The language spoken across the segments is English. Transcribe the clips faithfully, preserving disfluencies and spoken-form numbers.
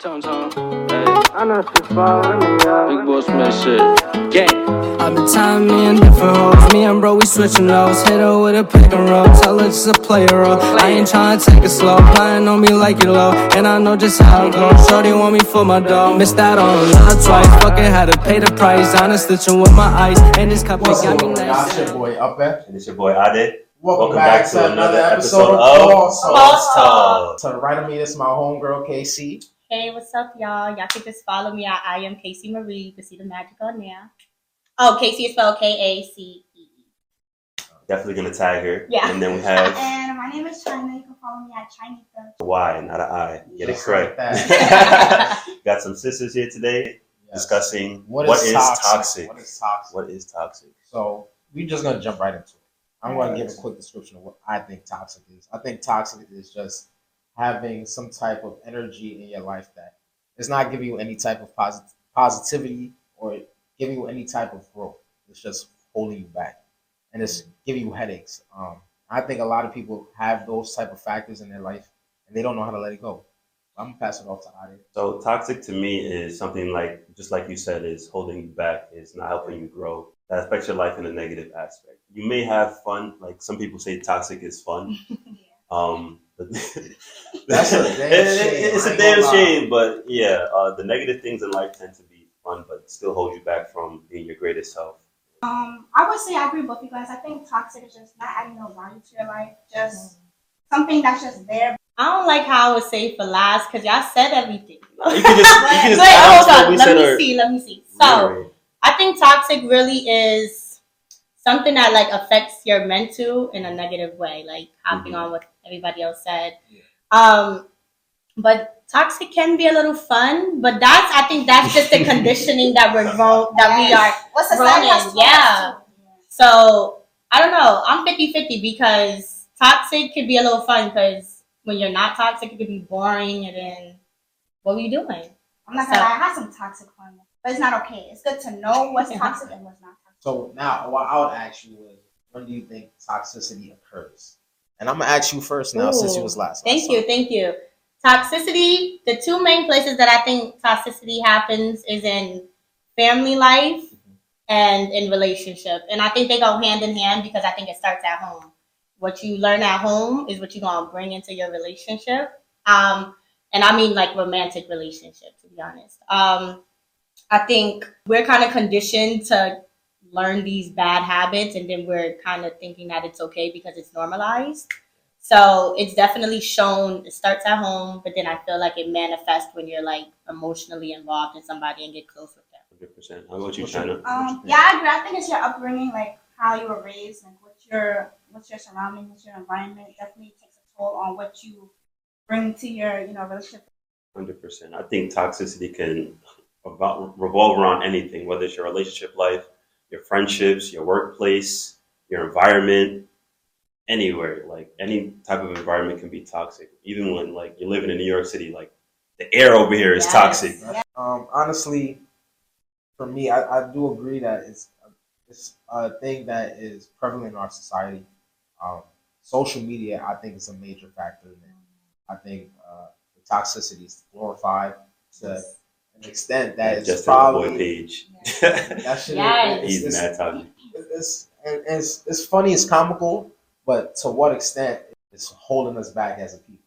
Tone Tone. Hey. I know she's following me up. Big boss man shit. Yeah. All the time, me and different hoes. Me and bro, we switching lows. Hit her with a pick and roll. Tell her just a player roll. I ain't tryna take it slow. Playing on me like you low. And I know just how it goes. Shorty want me for my dough. Missed out on love twice. Fucking had to pay the price. Honest stitching with my eyes. And this cup got me nice. It's your boy Uppe. And it's your boy Adit. Welcome, Welcome back, back to, to another episode, episode of Boss Talk. To the right of me, this is my homegirl, Kacee. Hey, what's up, y'all? Y'all can just follow me. I, I am Casey Marie. You can see the magic on there. Oh, Kacee is spelled K A C E. Definitely going to tag her. Yeah. And then we have... And my name is Chyna. You can follow me at Chyna. Y, not an I. Get it correct. Like got some sisters here today yes. discussing what, what, is is toxic? Toxic. what is toxic. What is toxic. So we're just going to jump right into it. I'm going to give a quick description of what I think toxic is. I think toxic is just having some type of energy in your life that is not giving you any type of posit- positivity or giving you any type of growth. It's just holding you back and it's giving you headaches. Um, I think a lot of people have those type of factors in their life and they don't know how to let it go. I'm going to pass it off to Adi. So toxic to me is something like, just like you said, is holding you back. It's not helping you grow. That affects your life in a negative aspect. You may have fun, like some people say toxic is fun. yeah. um, but That's a damn shame. It, it's I a damn shame, but yeah, uh, the negative things in life tend to be fun, but still hold you back from being your greatest self. Um, I would say I agree with both you guys. I think toxic is just not adding no value to your life, just mm-hmm. something that's just there. I don't like how I would say for last, because y'all said everything. You can just, you can just Wait, hold on, let me see, let me see. So. Really? I think toxic really is something that like affects your mental in a negative way, like hopping mm-hmm. on what everybody else said. Yeah. Um, but toxic can be a little fun, but that's I think that's just the conditioning that we're grown that yes. we are What's grown in. Yeah. So I don't know. I'm fifty-fifty because toxic could be a little fun because when you're not toxic, it could be boring, and then what were you doing? I'm not so, gonna lie. I had some toxic fun. But it's not okay. It's good to know what's toxic and what's not toxic. So now, what I would ask you is, when do you think toxicity occurs? And I'm going to ask you first now Ooh, since you was last. Thank last you. Time. Thank you. Toxicity, the two main places that I think toxicity happens is in family life mm-hmm. and in relationship. And I think they go hand in hand because I think it starts at home. What you learn at home is what you're going to bring into your relationship. Um, and I mean like romantic relationship, to be honest. Um, I think we're kind of conditioned to learn these bad habits, and then we're kind of thinking that it's okay because it's normalized. So it's definitely shown, it starts at home, but then I feel like it manifests when you're like emotionally involved in somebody and get close with them. one hundred percent. How about you, Chyna? Um, yeah, I agree. I think it's your upbringing, like how you were raised, like what's your, what's your surrounding, what's your environment definitely takes a toll on what you bring to your, you know, relationship. one hundred percent. I think toxicity can... about revolve around anything, whether it's your relationship life, your friendships, your workplace, your environment, anywhere. Like any type of environment can be toxic. Even when like you're living in New York City, like the air over here is yes. toxic. Um, honestly, for me, I, I do agree that it's it's a thing that is prevalent in our society. Um, social media, I think, is a major factor in it. I think uh, the toxicity is glorified to. Yes. Extent that yeah, is probably page. Yeah. That shit yes. is, it's, it's, it's, it's, it's, it's funny, it's comical, but to what extent it's holding us back as a people.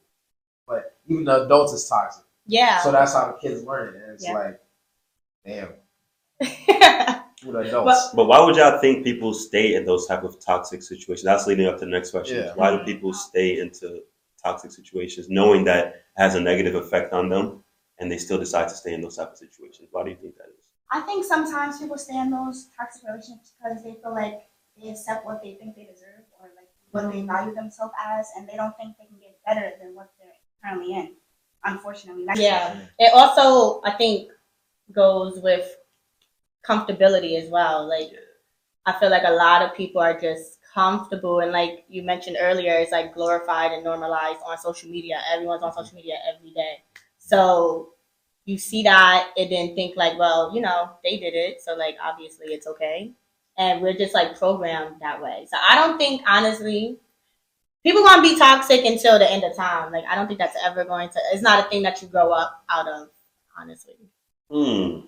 But even the adults is toxic. Yeah. So that's how the kids learn it. And it's yeah. like, damn. With adults. Well, but why would y'all think people stay in those type of toxic situations? That's leading up to the next question. Yeah. Why do people stay into toxic situations knowing that it has a negative effect on them? And they still decide to stay in those type of situations. Why do you think that is? I think sometimes people stay in those toxic relationships because they feel like they accept what they think they deserve or like what they value themselves as, and they don't think they can get better than what they're currently in, unfortunately. Yeah. It also, I think, goes with comfortability as well. Like, yeah. I feel like a lot of people are just comfortable, and like you mentioned earlier, it's like glorified and normalized on social media. Everyone's on social media every day. So you see that and then think like, well, you know, they did it. So like, obviously it's okay. And we're just like programmed that way. So I don't think, honestly, people going to be toxic until the end of time. Like, I don't think that's ever going to, it's not a thing that you grow up out of. honestly. Mm.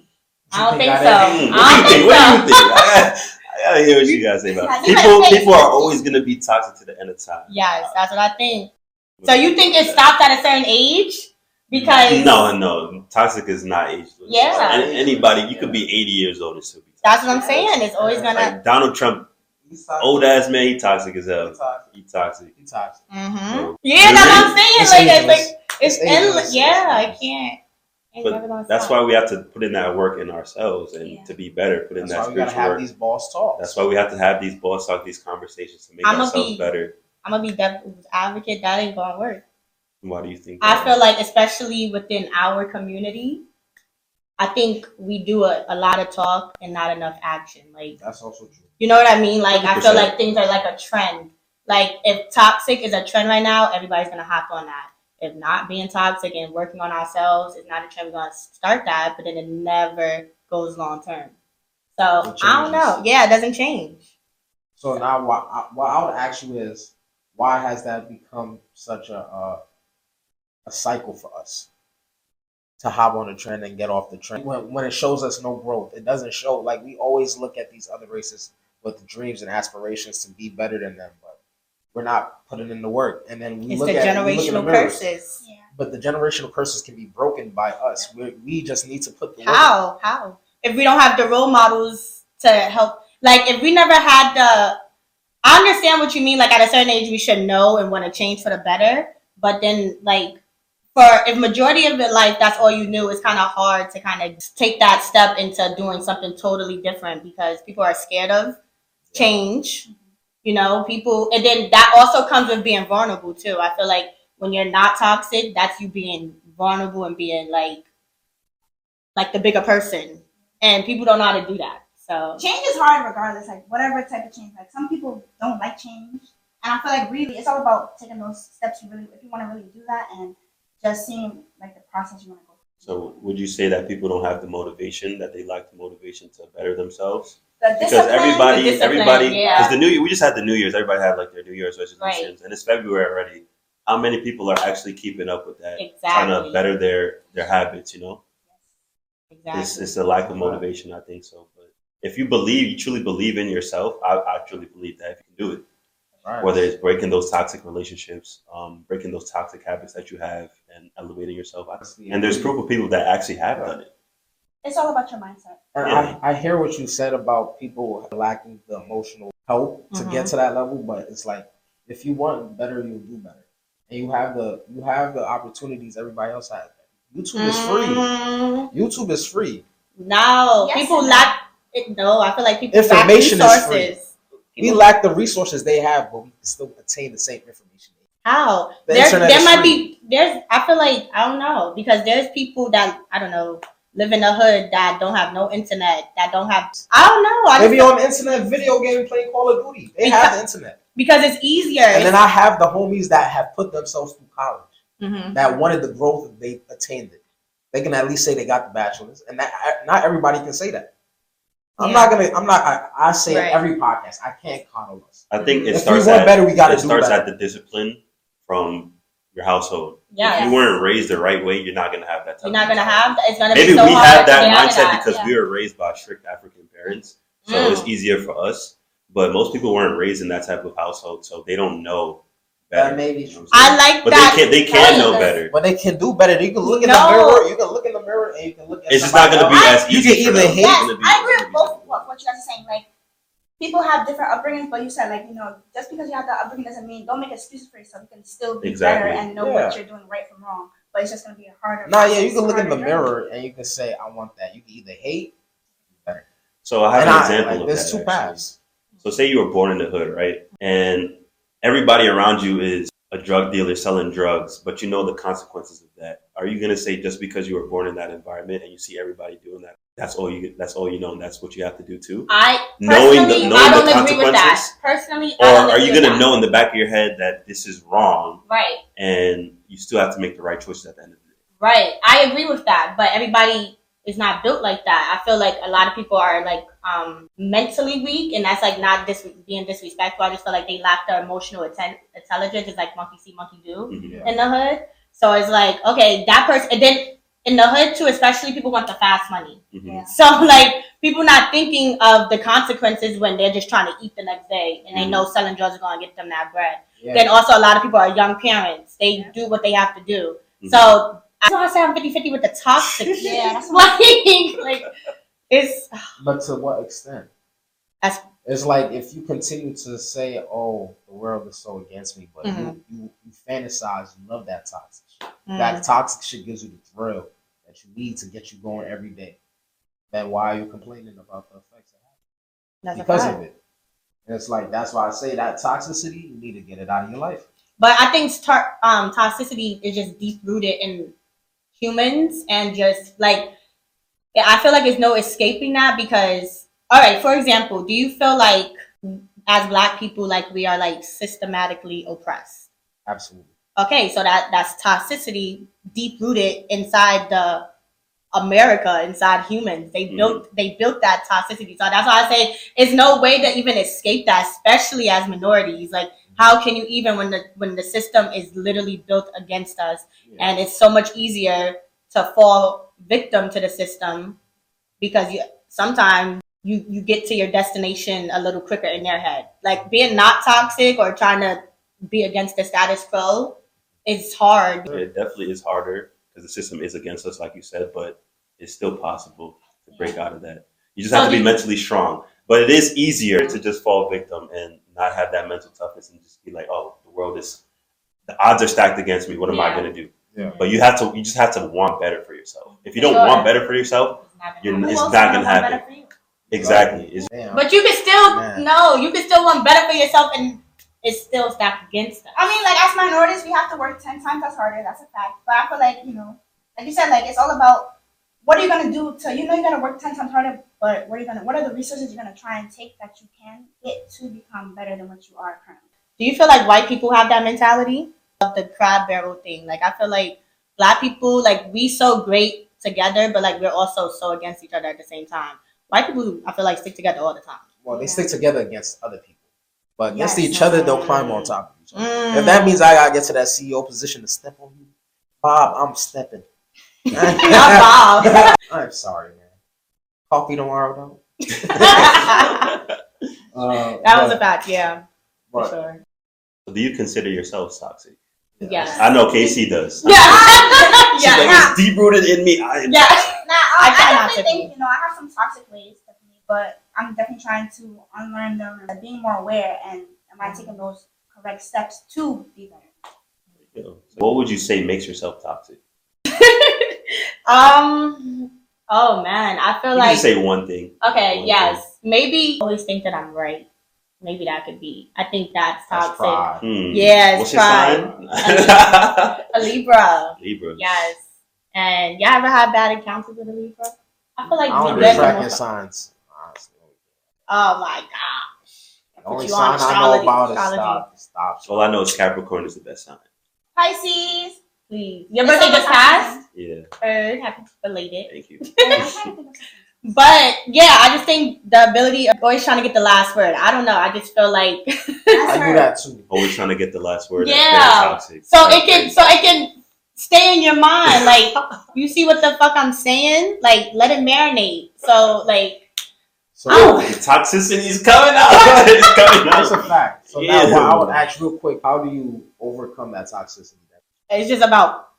I don't think so. What do you think? What do you think? I gotta hear what you guys say about it. People, people are always gonna be toxic to the end of time. Yes, that's what I think. So you think it stopped at a certain age? Because no, no, toxic is not ageless. Yeah, any, anybody, you could be eighty years old and still be toxic. That's what I'm saying. It's always gonna. Like Donald Trump. Old ass man, he toxic as hell. He toxic. He toxic. He toxic. Mm-hmm. So, yeah, that's what I'm saying. It's like, it's like it's, it's endless. Yeah, I can't. But that's why we have to put in that work in ourselves and yeah. to be better. Put in that's that spiritual work. These boss talks. That's why we have to have these boss talk, these conversations to make I'm ourselves be, better. I'm gonna be devil's advocate. That ain't gonna work. Why do you think? I feel is? like, especially within our community. I think we do a, a lot of talk and not enough action. Like that's also true. You know what I mean? Like one hundred percent. I feel like things are like a trend. Like if toxic is a trend right now, everybody's gonna hop on that. If not being toxic and working on ourselves is not a trend, we're gonna start that, but then it never goes long term. So I don't know. Yeah, it doesn't change. So, so. now, what I, what I would ask you is, why has that become such a uh, a cycle for us? To hop on a trend and get off the trend when, when it shows us no growth. It doesn't show, like we always look at these other races with dreams and aspirations to be better than them, but we're not putting in the work. And then we it's look the at generational we look the curses. Yeah. But the generational curses can be broken by us. We we just need to put the work. How? How? If we don't have the role models to help, like if we never had the, I understand what you mean. Like at a certain age, we should know and want to change for the better. But then, like. For if majority of your life, that's all you knew, it's kind of hard to kind of take that step into doing something totally different because people are scared of change, you know, people. And then that also comes with being vulnerable, too. I feel like when you're not toxic, that's you being vulnerable and being like, like the bigger person. And people don't know how to do that. So change is hard regardless, like whatever type of change. Like some people don't like change. And I feel like really it's all about taking those steps you really, if you want to really do that and just seeing like the process you want to go through. So would you say that people don't have the motivation, that they lack the motivation to better themselves? The because everybody, everybody, yeah. Cause the new year, we just had the New Year's. Everybody had like their New Year's resolutions, right. And it's February already. How many people are actually keeping up with that? Exactly. Trying to better their their habits, you know. Exactly. It's, it's a lack of motivation, I think so. But if you believe, you truly believe in yourself. I, I truly believe that if you can do it, right. Whether it's breaking those toxic relationships, um, breaking those toxic habits that you have, and elevating yourself. And there's proof of people that actually have done it. It's all about your mindset. Yeah. I, I hear what you said about people lacking the emotional help to mm-hmm. get to that level, but it's like if you want better, you'll do better, and you have the you have the opportunities everybody else has. YouTube mm. is free. YouTube is free. No, yes, people lack it. No, I feel like people information lack resources. Is free. We lack the resources they have, but we can still attain the same information. How? The there there might be, there's, I feel like, I don't know, because there's people that, I don't know, live in the hood that don't have no internet, that don't have, I don't know. I Maybe on the internet, video game, playing Call of Duty. They because, have the internet. Because it's easier. And then I have the homies that have put themselves through college, mm-hmm. that wanted the growth, they attained it. They can at least say they got the bachelor's, and that not everybody can say that. I'm yeah. not gonna. I'm not. I, I say right. every podcast. I can't coddle us. I think it if starts. We want at, better. We gotta it do starts better. At the discipline from your household. Yeah. If you weren't raised the right way, you're not gonna have that. Type you're not of gonna have. It's gonna maybe be so we hard have that mindset that. Because yeah. we were raised by strict African parents, so mm. it's easier for us. But most people weren't raised in that type of household, so they don't know better. That may be true. I like but that. But they can. They can know better. But they can do better. You can look in no. the mirror. You can look in the mirror, and you can look. At it's just not gonna be as easy. You can even hate. I agree with both. What you guys are saying, like people have different upbringings, but you said, like, you know, just because you have that upbringing doesn't mean don't make excuses for yourself. You can still be exactly. better and know yeah. what you're doing right from wrong, but it's just gonna be a harder. No, nah, yeah, you can look in the journey. Mirror and you can say, I want that. You can either hate, better. So I have and an I, example like, of there's that. There's two actually. Paths. So say you were born in the hood, right, and everybody around you is a drug dealer selling drugs, but you know the consequences of that. Are you gonna say just because you were born in that environment and you see everybody doing that? That's all you. That's all you know, and that's what you have to do too. I knowing the knowing I don't the consequences, agree with that. Personally, or I don't are you going to know in the back of your head that this is wrong, right? And you still have to make the right choices at the end of the day, right? I agree with that, but everybody is not built like that. I feel like a lot of people are like um, mentally weak, and that's like not dis- being disrespectful. I just feel like they lack the emotional atten- intelligence. It's like monkey see, monkey do mm-hmm. in the hood. So it's like okay, that person, and then. in the hood too, especially people want the fast money. Mm-hmm. Yeah. So like people not thinking of the consequences when they're just trying to eat the next day and mm-hmm. they know selling drugs is going to get them that bread. Yeah. Then also a lot of people are young parents. They yeah. do what they have to do. Mm-hmm. So I don't want to say I'm fifty fifty with the toxic. Yeah, that's what I like, it's. But to what extent? That's, it's like if you continue to say, "Oh, the world is so against me," but mm-hmm. you, you, you fantasize, you love that toxic shit. Mm-hmm. That toxic shit gives you the thrill that you need to get you going every day. Then why are you complaining about the effects that happen? That's because of it. And it's like that's why I say that toxicity, you need to get it out of your life. But I think tar- um, toxicity is just deep rooted in humans, and just like I feel like there's no escaping that. Because, all right, for example, do you feel like as Black people, like we are like systematically oppressed? Absolutely. Okay, so that that's toxicity deep rooted inside the America, inside humans. They mm-hmm. built they built that toxicity. So that's why I say there's no way to even escape that, especially as minorities. Like, how can you even when the when the system is literally built against us? Yeah. And it's so much easier to fall victim to the system because you sometimes you, you get to your destination a little quicker in their head. Like being not toxic or trying to be against the status quo is hard. It definitely is harder because the system is against us, like you said, but it's still possible to break out of that. You just have so to be you- mentally strong. But it is easier mm-hmm. to just fall victim and not have that mental toughness and just be like, oh, the world is, the odds are stacked against me. What am yeah. I going to do? Yeah. But you have to, you just have to want better for yourself. If you don't sure. want better for yourself, it's not going to happen. Exactly. Right. But you can still, Man. no, you can still want better for yourself and it's still stacked against us. I mean, like as minorities, we have to work ten times as harder. That's a fact. But I feel like, you know, like you said, like it's all about, what are you gonna do to, you know, you're gonna work ten times harder, but what are you gonna, what are the resources you're gonna try and take that you can get to become better than what you are currently? Do you feel like white people have that mentality of the crab barrel thing? Like I feel like Black people, like we so great together, but like we're also so against each other at the same time. White people, I feel like stick together all the time. Well, they yeah. stick together against other people, but against yes. each other, they'll climb on top of each other. Mm. If that means I gotta get to that C E O position to step on you, Bob, I'm stepping. Not Bob. I'm sorry, man. Coffee tomorrow, though. uh, that but, was a fact, yeah. But, for sure. Do you consider yourself toxic? Yeah. Yes. I know Kacee does. Yeah. She's yeah. like, nah. It's deep-rooted in me. I am yeah. Nah, I, I, I definitely think, you know, I have some toxic ways, definitely, but I'm definitely trying to unlearn them, being more aware, and am I taking those correct steps to be better? You know, so what would you say makes yourself toxic? Um, oh man, I feel you like... You say one thing. Okay, one yes. Thing. Maybe always think that I'm right. Maybe that could be. I think that's toxic. That's hmm. Yeah, it's pride. A, a Libra. Libra. Yes. And y'all ever had bad encounters with a Libra? I feel like... I don't read tracking signs. Oh my gosh. The only sign I know about is stop. Stop. All I know is Capricorn is the best sign. Pisces. Please. Your birthday just passed? Yeah. Third, happy belated. Thank you. But yeah, I just think the ability of always trying to get the last word. I don't know. I just feel like I do that too. Always trying to get the last word. Yeah. So That's it can crazy. so it can stay in your mind. Like you see what the fuck I'm saying? Like let it marinate. So like So oh. toxicity is coming out. It's coming out. That's a fact. So yeah. now I would ask real quick, how do you overcome that toxicity? It's just about,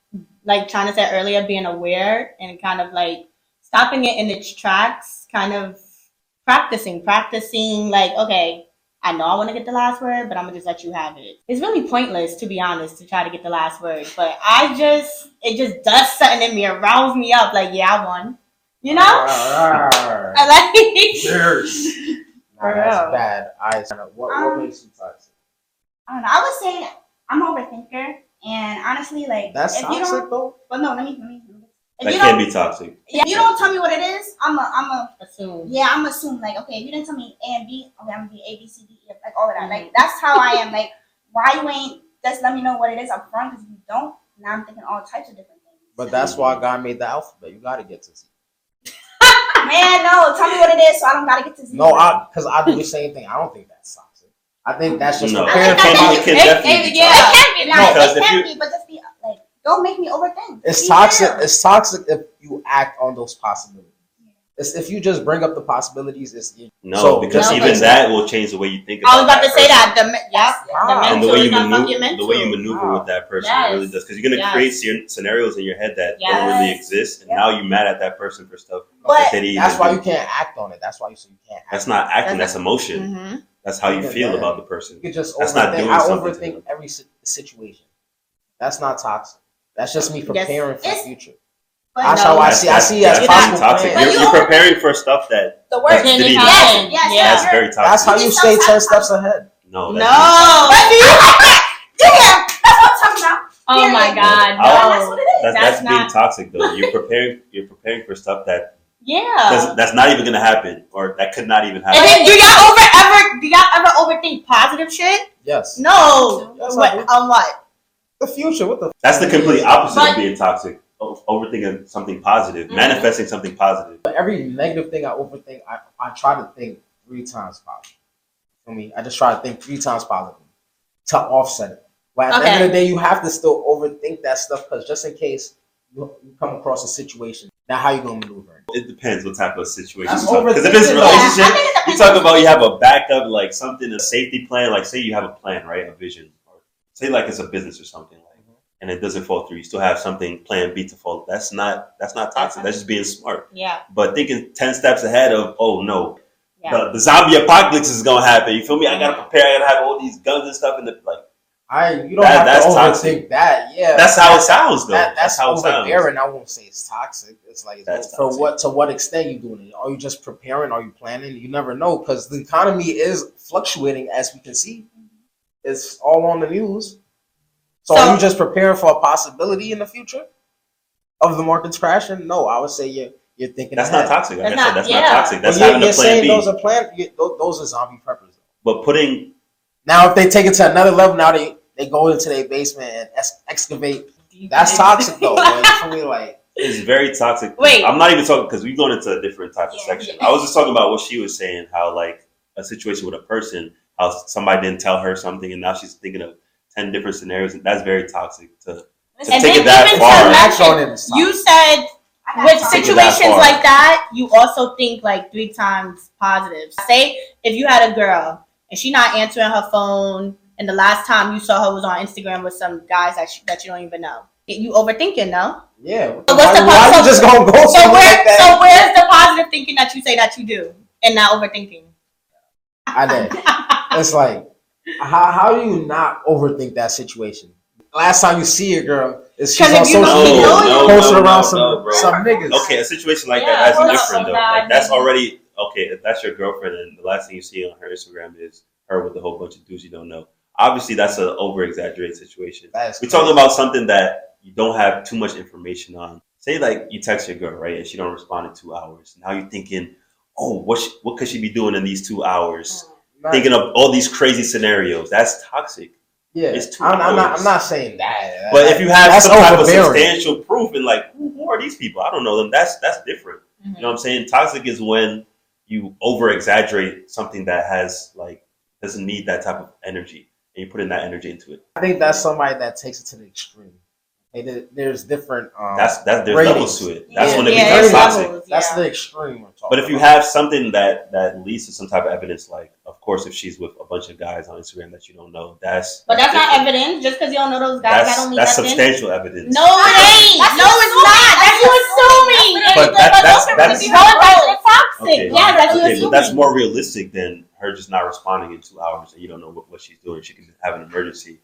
like Chyna said earlier, being aware and kind of like stopping it in its tracks, kind of practicing, practicing like, okay, I know I want to get the last word, but I'm going to just let you have it. It's really pointless, to be honest, to try to get the last word. But I just, it just does something in me, it riles me up. Like, yeah, I won. You know? I like it. Cheers. No, that's bad. I, what, um, what makes you toxic? I don't know. I would say I'm an overthinker. And honestly, like that's if toxic, you don't, though. But no, let me let me. If that you can be toxic. Yeah, if you don't tell me what it is, I'm a I'm a assume. Yeah, I'm assume like okay, if you didn't tell me A and B, okay, I'm gonna be A B C D E, like all of that. Mm-hmm. Like that's how I am. Like why you ain't just let me know what it is up front? Because if you don't, now I'm thinking all types of different things. But that's why God made the alphabet. You gotta get to Z. Man, no, tell me what it is, so I don't gotta get to Z. No, I because I do the same thing. I don't think that's toxic. I think that's just no. Preparing for my kids. It can be, but just be like, Don't make me overthink. It's Be toxic. Real. It's toxic if you act on those possibilities. It's if you just bring up the possibilities, it's no, so, because no, even that will chanme. change the way you think about it. I was about to say that. The, yes, yes. Ah. the, and the way you maneuver, the way you maneuver ah. with that person yes. really does. Because you're going to yes. create c- scenarios in your head that yes. don't really exist. And yes. now you're mad at that person for stuff. But that that's why do. you can't act on it. That's why you say you can't act. That's not acting. That's, that's emotion. Mm-hmm. That's how you yeah, feel yeah. about the person. You can just that's overthink. not doing I something. I overthink every situation. That's not toxic. That's just me preparing for the future. But that's no. how I that's, see. I see that's, as that's toxic. You're, you're preparing for stuff that the work didn't happen. Yes, yes, yes. That's very toxic. That's how you stay ten steps ahead. No, no. Damn, that's what I'm talking about. Oh Period. my God, no. I'll, that's what it is. That's, that's, that's not... being toxic, though. You're preparing. You're preparing for stuff that yeah, that's not even gonna happen, or that could not even happen. And then do y'all over ever? Do y'all ever overthink positive shit? Yes. No. Yes, what on what? The future. What the? That's the complete opposite but, of being toxic. Overthinking something positive, mm-hmm. manifesting something positive. Every negative thing I overthink, I, I try to think three times positive. I mean, I just try to think three times positive to offset it. But at okay. the end of the day, you have to still overthink that stuff because just in case you come across a situation, now how you going to maneuver it? It depends what type of situation. Because if it's a relationship, yeah. you talk about you have a backup, like something, a safety plan. Like say you have a plan, right? A vision. Or say like it's a business or something. And it doesn't fall through. You still have something plan B to fall. That's not that's not toxic. That's just being smart. Yeah. But thinking ten steps ahead of oh no, yeah. the, the zombie apocalypse is gonna happen. You feel me? I gotta prepare. I gotta have all these guns and stuff in the like. I you don't that, have to overthink toxic. that. Yeah. That's how it sounds though. That, that's, that's how it sounds. Aaron, I won't say it's toxic. It's like it's toxic. for what to what extent you doing it? Are you just preparing? Are you planning? You never know because the economy is fluctuating as we can see. It's all on the news. So, so are you just preparing for a possibility in the future of the markets crashing? No, I would say you're, you're thinking that's ahead. not toxic. Like that's I said, not, that's yeah. not toxic. That's well, having you're, a plan B. You're saying those are plan. You, those, those are zombie preppers. But putting now, if they take it to another level, now they, they go into their basement and ex- excavate. That's toxic though. Like, like it's very toxic. Wait, I'm not even talking because we've gone into a different type of yeah, section. Yeah. I was just talking about what she was saying, how like a situation with a person, how somebody didn't tell her something, and now she's thinking of. And different scenarios, and that's very toxic to, to and take it that far. Mention, you said with situations like that, you also think like three times positive. Say if you had a girl and she not answering her phone, and the last time you saw her was on Instagram with some guys that she, that you don't even know. You overthinking, no? Yeah. So what's why, the why so, you just gonna go? So where? Like so where's the positive thinking that you say that you do, and not overthinking? I did. It's like. How how do you not overthink that situation? Last time you see a girl, is she's on social media no, posted no, around no, some, no, some niggas. Okay, a situation like yeah, that that's different though. Like, that's already okay. If that's your girlfriend, and the last thing you see on her Instagram is her with a whole bunch of dudes you don't know. Obviously, that's an over-exaggerated situation. We're talking about something that you don't have too much information on. Say like you text your girl, right, and she don't respond in two hours. Now you're thinking, oh, what she, what could she be doing in these two hours? Not thinking of all these crazy scenarios. That's toxic. Yeah. It's I'm, I'm not I'm not saying that. But if you have some type of substantial proof and like, who are these people? I don't know them. That's that's different. Mm-hmm. You know what I'm saying? Toxic is when you over exaggerate something that has like doesn't need that type of energy and you put in that energy into it. I think that's somebody that takes it to the extreme. Like, there's different um, that's that's there's ratings. levels to it. That's yeah. when it yeah, becomes toxic. Levels, yeah. That's the extreme we're talking But if you about. have something that, that leads to some type of evidence, like of course if she's with a bunch of guys on Instagram that you don't know, that's But that's, that's not evidence just because you don't know those guys that's, that don't mean that's nothing. substantial evidence. No it ain't no it's not. That's you assuming. But that's toxic. That's more realistic than her just not responding in two hours and you don't know what, what she's doing. She can have an emergency.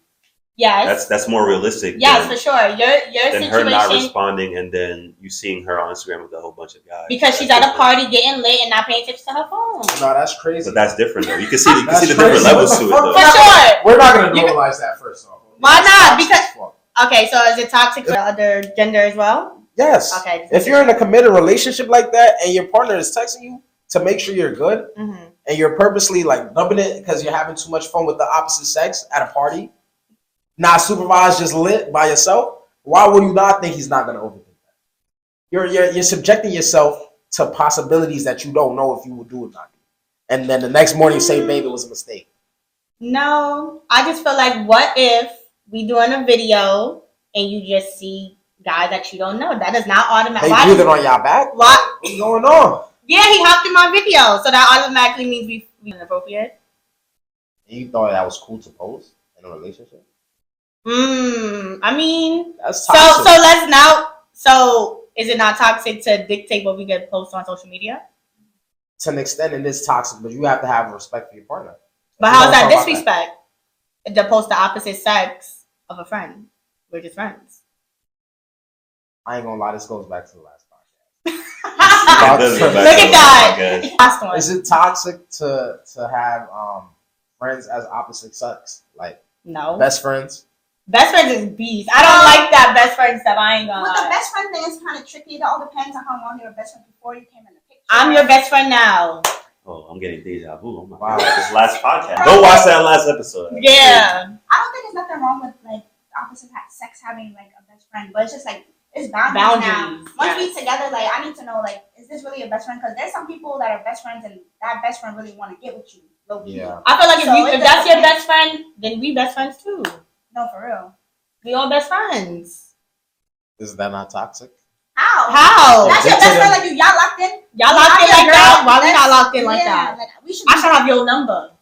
Yes. That's that's more realistic. Yes, than, for sure. Your your than situation. Her not responding and then you seeing her on Instagram with a whole bunch of guys. Because that's she's different. At a party getting lit and not paying attention to her phone. No, that's crazy. But that's different though. You can see you can see the different levels to it though. For sure. We're not gonna normalize that first off. Why not? Because okay, so is it toxic to other gender as well? Yes. Okay. If you're in a committed relationship like that and your partner is texting you to make sure you're good mm-hmm. and you're purposely like dumping it because you're having too much fun with the opposite sex at a party. Not supervised, just lit by yourself. Why would you not think he's not going to overthink that? You're, you're you're subjecting yourself to possibilities that you don't know if you will do or not. And then the next morning you say, babe, it was a mistake. No, I just feel like what if we doing a video and you just see guys that you don't know. That is not automatic. They viewed it on y'all back? Why? What's going on? Yeah, he hopped in my video, so that automatically means we we inappropriate. And you thought that was cool to post in a relationship? Hmm. I mean, that's toxic. so so let's now. So is it not toxic to dictate what we get post on social media? To an extent, it is toxic, but you have to have respect for your partner. But you how's that disrespect? That. To post the opposite sex of a friend. We're just friends. I ain't gonna lie. This goes back to the last podcast. Look at that. Last one. Is it toxic to to have um friends as opposite sex? Like no best friends. Best friends is beast. I don't um, like that best friend stuff. I ain't gonna. Well, lie. The best friend thing is kind of tricky. It all depends on how long you were best friend before you came in the picture. I'm your best friend now. Oh, I'm getting deja vu. Oh wow, this last podcast. Go watch that last episode. Yeah. I don't think there's nothing wrong with like opposite sex having like a best friend, but it's just like. It's boundaries, boundaries now. Once yeah. we together, like, I need to know, like, is this really a best friend? Because there's some people that are best friends and that best friend really want to get with you. Yeah. I feel like so if, you, if that's your best friend, then we best friends too. No, for real. We all best friends. Is that not toxic? How? How? That's your best friend, like, you, y'all locked in? Y'all locked in like that? Why we not locked in like that? Like, we should I should have your number.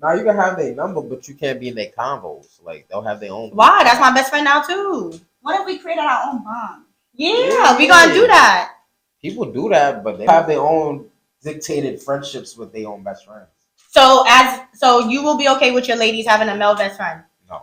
Now you can have their number, but you can't be in their convos. Like, they'll have their own. Why? That's my best friend now too. What if we created our own bond? Yeah, yeah, we gonna do that. People do that, but they have their own dictated friendships with their own best friends. So as so, you will be okay with your ladies having a male best friend? No.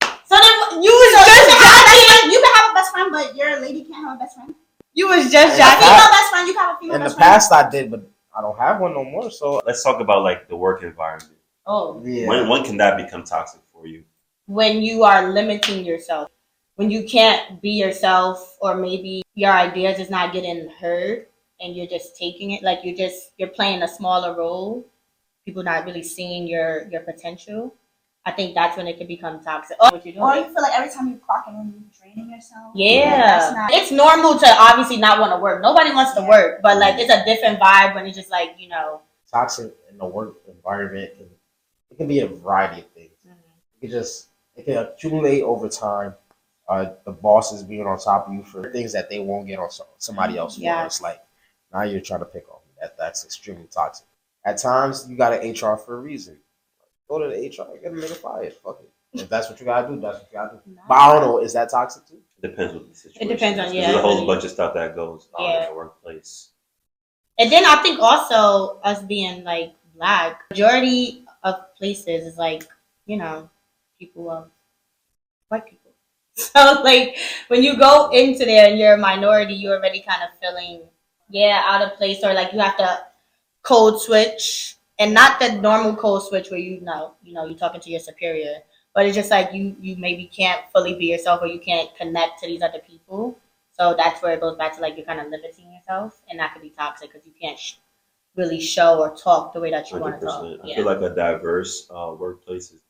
So then you was so just you judging. You can have a best friend, but your lady can't have a best friend. You was just judging. A female best friend, you can have a female best friend. In the past, I did, but I don't have one no more. So let's talk about like the work environment. Oh, yeah. When when can that become toxic for you? When you are limiting yourself. When you can't be yourself, or maybe your ideas is not getting heard and you're just taking it, like you're just, you're playing a smaller role, people not really seeing your, your potential. I think that's when it can become toxic. Oh, what you doing? Or you feel like every time you clock in, you're draining yourself. Yeah. Not- it's normal to obviously not want to work. Nobody wants to yeah. work, but like it's a different vibe when it's just like, you know. Toxic in the work environment, it can be a variety of things. Mm-hmm. It just, it can accumulate over time. Uh, the boss is being on top of you for things that they won't get on somebody else. Yeah. It's like, now you're trying to pick on me. That, that's extremely toxic. At times, you got an H R for a reason. Go to the H R and get a nigga fired. Fuck it. If that's what you got to do, that's what you got to do. No. But I don't know, is that toxic too? It depends on the situation. It depends on, yeah. There's a whole bunch of stuff that goes on yeah. in the workplace. And then I think also us being like black, majority of places is like, you know, people of white people. So, like, when you go into there and you're a minority, you're already kind of feeling, yeah, out of place. Or, like, you have to code switch. And not the normal code switch where, you know, you know, you're talking to your superior. But it's just, like, you, you maybe can't fully be yourself or you can't connect to these other people. So that's where it goes back to, like, you're kind of limiting yourself. And that could be toxic because you can't sh- really show or talk the way that you want to talk. I yeah. feel like a diverse uh, workplace is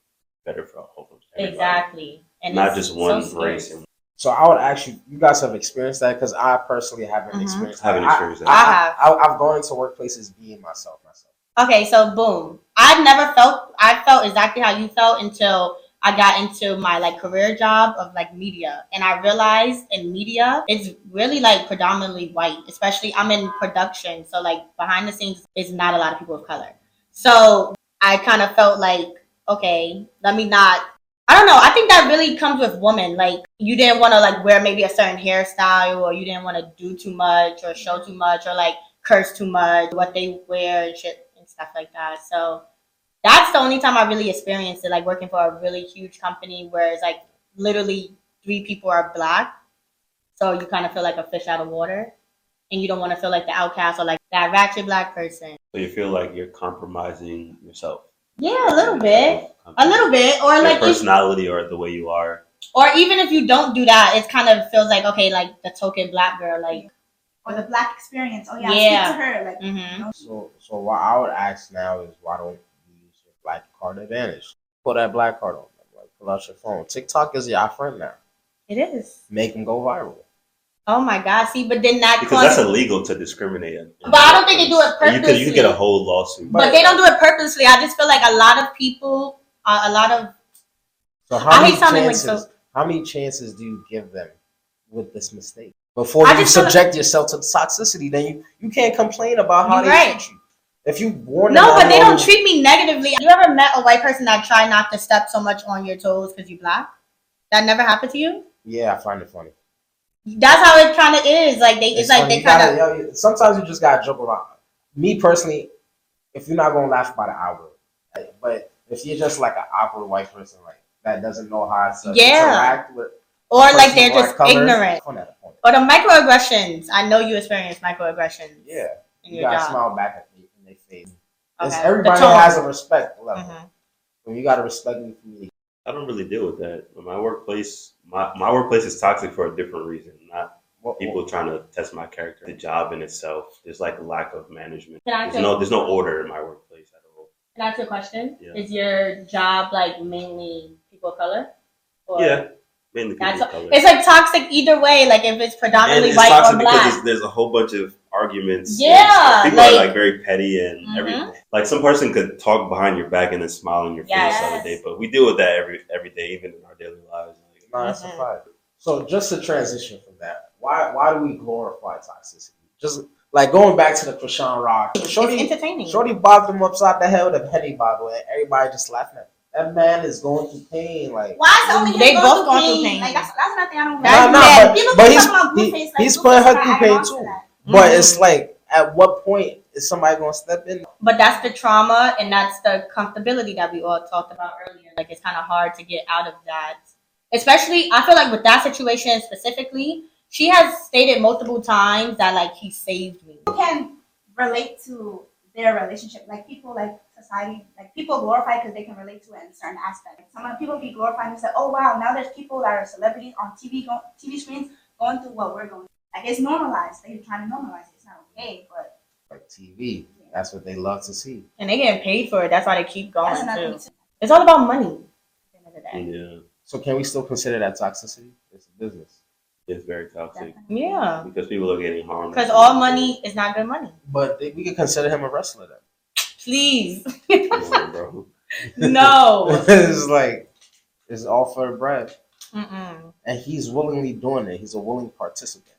better for all of us. Exactly. And not just one so race. So I would ask you, you guys have experienced that? Because I personally haven't mm-hmm. experienced that. I haven't experienced that. I, I, I have. I, I've gone into workplaces being myself, myself. Okay, so boom. I never felt, I felt exactly how you felt until I got into my like career job of like media. And I realized in media, it's really like predominantly white, especially I'm in production. So like behind the scenes, it's not a lot of people of color. So I kind of felt like, okay, let me not. I don't know. I think that really comes with women. Like you didn't want to like wear maybe a certain hairstyle, or you didn't want to do too much or show too much or like curse too much, what they wear and shit and stuff like that. So that's the only time I really experienced it, like working for a really huge company where it's like literally three people are black. So you kind of feel like a fish out of water and you don't want to feel like the outcast or like that ratchet black person. So you feel like you're compromising yourself. Yeah, a little bit, a little bit, or your like personality if, or the way you are, or even if you don't do that, it kind of feels like okay, like the token black girl, like or the black experience. Oh yeah, yeah. Speak to her. Like, mm-hmm. you know? So, so what I would ask now is why don't you use your black card advantage? Put that black card on, like pull out your phone. TikTok is your friend now. It is. Make them go viral. Oh my God! See, but then that because causes... that's illegal to discriminate. But I don't think they do it purposely. You, you get a whole lawsuit. But, but they don't do it purposely. I just feel like a lot of people, uh, a lot of. So how I many hate chances? Like so... How many chances do you give them with this mistake? Before I you subject feel- yourself to toxicity, then you, you can't complain about how You're they right. treat you. If you warn No, but they don't you- treat me negatively. You ever met a white person that try not to step so much on your toes because you black? That never happened to you? Yeah, I find it funny. That's how it kind of is. Like they, it's, it's like they kind of. Sometimes you just gotta joke around. Me personally, if you're not gonna laugh about an hour, like, but if you're just like an awkward white person, like that doesn't know how to yeah. interact with, or like they're just covers, ignorant. Or the microaggressions. I know you experience microaggressions. Yeah, in you your gotta job. Smile back at me in their face. Okay. Everybody the has a respect level. Mm-hmm. So you gotta respect me for me. I don't really deal with that. My workplace, my, my workplace is toxic for a different reason. Not what, people what? trying to test my character. The job in itself, there's like a lack of management. There's no, there's no order in my workplace at all. Can I ask you a question? Yeah. Is your job like mainly people of color? Or yeah, mainly people of color. It's like toxic either way. Like if it's predominantly it's white or black. It's toxic because there's a whole bunch of arguments. Yeah, people like, are like very petty and mm-hmm. everything. Like some person could talk behind your back and then smile in your yes. face all day, but we deal with that every every day, even in our daily lives. No, that's mm-hmm. a fact. So just to transition from that, why why do we glorify toxicity? Just like going back to the Krishan Rock, Shorty, it's entertaining. Shorty bobbed him upside the head with a penny bottle, and everybody just laughing at him. That man is going through pain. Like why is only they both going through pain? pain. Like that's that's nothing I don't. Nah, nah, but, but he's he, face, like, he's putting her through pain too. But mm-hmm. it's like, at what point is somebody going to step in? But that's the trauma and that's the comfortability that we all talked about earlier. Like, it's kind of hard to get out of that. Especially, I feel like with that situation specifically, she has stated multiple times that, like, he saved me. You can relate to their relationship. Like, people, like, society, like, people glorify because they can relate to it in certain aspects. Like, some of the people be glorifying and say, oh, wow, now there's people that are celebrities on T V, go- T V screens going through what we're going through. Like, it's normalized. They're trying to normalize it. It's not okay, but... Like T V. Yeah. That's what they love to see. And they getting paid for it. That's why they keep going, too. too. It's all about money. At the end of the day. Yeah. So can we still consider that toxicity? It's a business. It's very toxic. Definitely. Yeah. Because people are getting harmed. Because all money is not good money. But we can consider him a wrestler, then. Please. on, bro. No. It's like, it's all for bread. Mm-mm. And he's willingly doing it. He's a willing participant.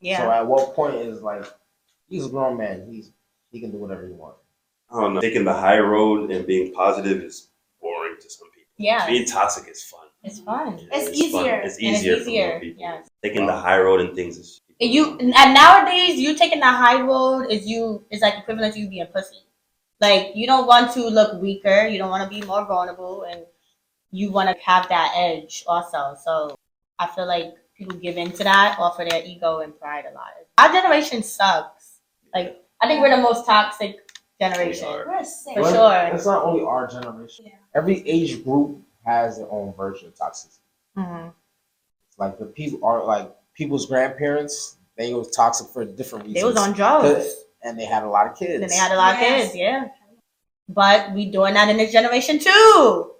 Yeah. So at what point is like he's a grown man, he's he can do whatever he wants. I don't know. Taking the high road and being positive is boring to some people. Yeah. Being toxic is fun. It's fun. Yeah, it's, it's easier. Fun. It's easier. It's easier. For more people. Yes. Taking the high road and things is you and nowadays you taking the high road is you is like equivalent to you being pussy. Like you don't want to look weaker, you don't want to be more vulnerable and you want to have that edge also. So I feel like people give into that, offer their ego and pride a lot. Our generation sucks. Like I think we're the most toxic generation. We we're sick. For sure. It's not only our generation. Yeah. Every age group has their own version of toxicity. Mm-hmm. Like the people are like people's grandparents. They was toxic for different reasons. They was on drugs, and they had a lot of kids. And they had a lot yes. of kids. Yeah. But we doing that in this generation too.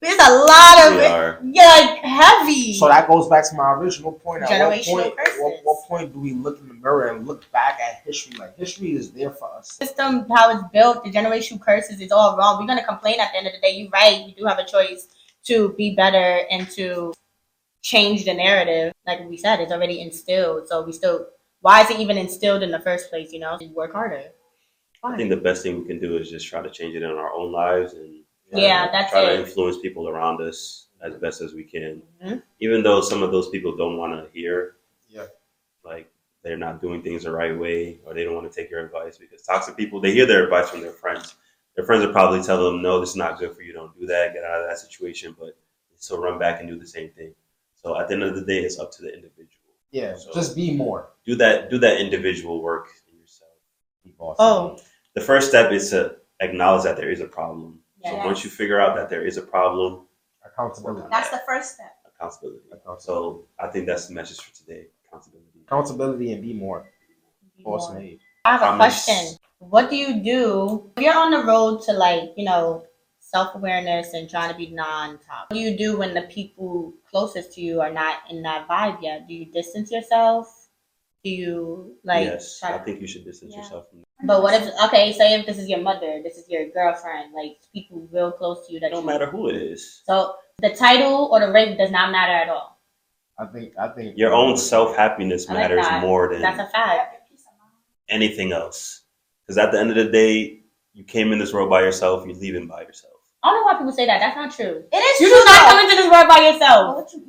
There's a lot of it, yeah, like heavy. So that goes back to my original point. At what point, what, what point do we look in the mirror and look back at history? Like history is there for us. System, how it's built, the generational curses is all wrong. We're gonna complain at the end of the day. You're right. We do have a choice to be better and to change the narrative. Like we said, it's already instilled. So we still, why is it even instilled in the first place? You know, work harder. Why? I think the best thing we can do is just try to change it in our own lives and. Yeah, that's try it. to influence people around us as best as we can, mm-hmm. even though some of those people don't want to hear. Yeah, like they're not doing things the right way, or they don't want to take your advice because toxic people they hear their advice from their friends. Their friends will probably tell them, "No, this is not good for you. Don't do that. Get out of that situation." But they still run back and do the same thing. So at the end of the day, it's up to the individual. Yeah, so just be more. Do that. Do that individual work in yourself. Be boss. Oh, the first step is to acknowledge that there is a problem. So yeah. once you figure out that there is a problem, accountability. That's the first step. Accountability. accountability. So I think that's the message for today. Accountability. Accountability and be more. Be more. Boss made. I have a Promise. question. What do you do if you're on the road to like, you know, self-awareness and trying to be non-toxic? What do you do when the people closest to you are not in that vibe yet? Do you distance yourself? Do you like? Yes, try to... I think you should distance yeah. yourself from that. But what if, okay, say if this is your mother, this is your girlfriend, like people real close to you. That no you, matter who it is. So the title or the rank does not matter at all. I think I think your own self happiness matters like more than that's a fact. Anything else, because at the end of the day, you came in this world by yourself. You're leaving by yourself. I don't know why people say that. That's not true. It is. You true, do not though. Come into this world by yourself. What you do?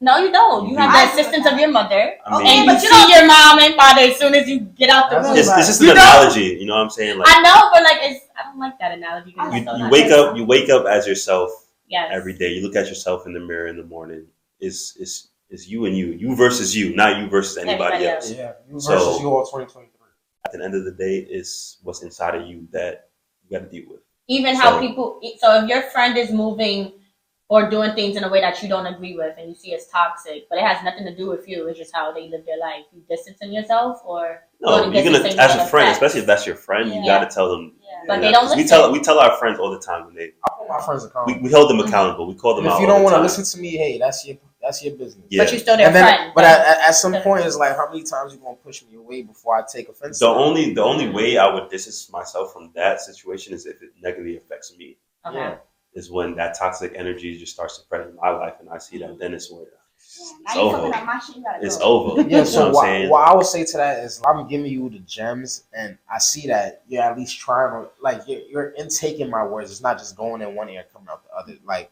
No, you don't. You, you have do. The assistance of your mother, I mean, and you, but you see your mom and father as soon as you get out the room. It's, it's just an you analogy. Know? You know what I'm saying? Like, I know, but like, it's, I don't like that analogy. You, you wake up. That. You wake up as yourself. Yes. Every day, you look at yourself in the mirror in the morning. It's it's. It's you and you, you versus you, not you versus anybody else. Yeah, you versus so, you all twenty twenty-three. At the end of the day, it's what's inside of you that you got to deal with. Even so, how people, so if your friend is moving or doing things in a way that you don't agree with and you see it's toxic, but it has nothing to do with you, it's just how they live their life. You distancing yourself or... No, you're going to, as a friend, sex. Especially if that's your friend, yeah. You got to tell them. Yeah. But they don't listen. We tell, we tell our friends all the time. When they, I hold my friends accountable. We, we hold them accountable. We call them and out. If you don't want to listen to me, hey, that's your... That's your business. Yeah. But you're still their and friend. Then, but at, at, at some point, it's like, how many times you gonna push me away before I take offense? The only the only way I would distance myself from that situation is if it negatively affects me. Okay. Yeah. Is when that toxic energy just starts spreading my life, and I see that. Then it's where yeah, it's over. Like my shit, it's over. Yeah. So you know what, what, what I would say to that is, I'm giving you the gems, and I see that you're at least trying to like you're, you're intaking my words. It's not just going in one ear, coming out the other. Like.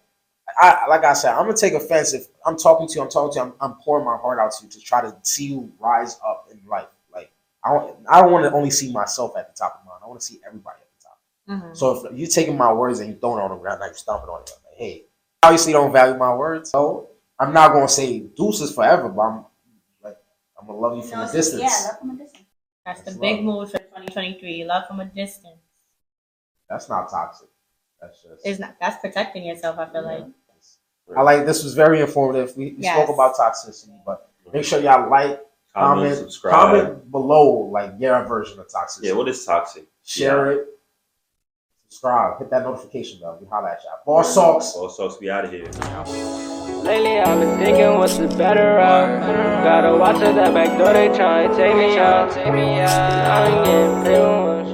I, like I said, I'm going to take offense if I'm talking to you, I'm talking to you, I'm, I'm pouring my heart out to you to try to see you rise up in life. Like, I don't, I don't want to only see myself at the top of mine. I want to see everybody at the top. Mm-hmm. So if you're taking my words and you're throwing it on the ground, now you're stomping on it. Like, hey, I obviously don't value my words. So I'm not going to say deuces forever, but I'm like, I'm going to love you from no, a distance. Yeah, love from a distance. That's, That's the love. Big move for twenty twenty-three. Love from a distance. That's not toxic. That's just. It's not. That's protecting yourself, I feel yeah. like. I like this was very informative. We, we yes. spoke about toxicity, but make sure y'all like, comment, comment, subscribe. Comment below like your version of toxicity. Yeah, what is toxic? Share yeah. it, subscribe, hit that notification bell. We holla at y'all. Boss Talks. Boss Talks, we out of here. Lately I've been thinking what's the better route. Gotta watch it that back door, they try to take me out. I ain't getting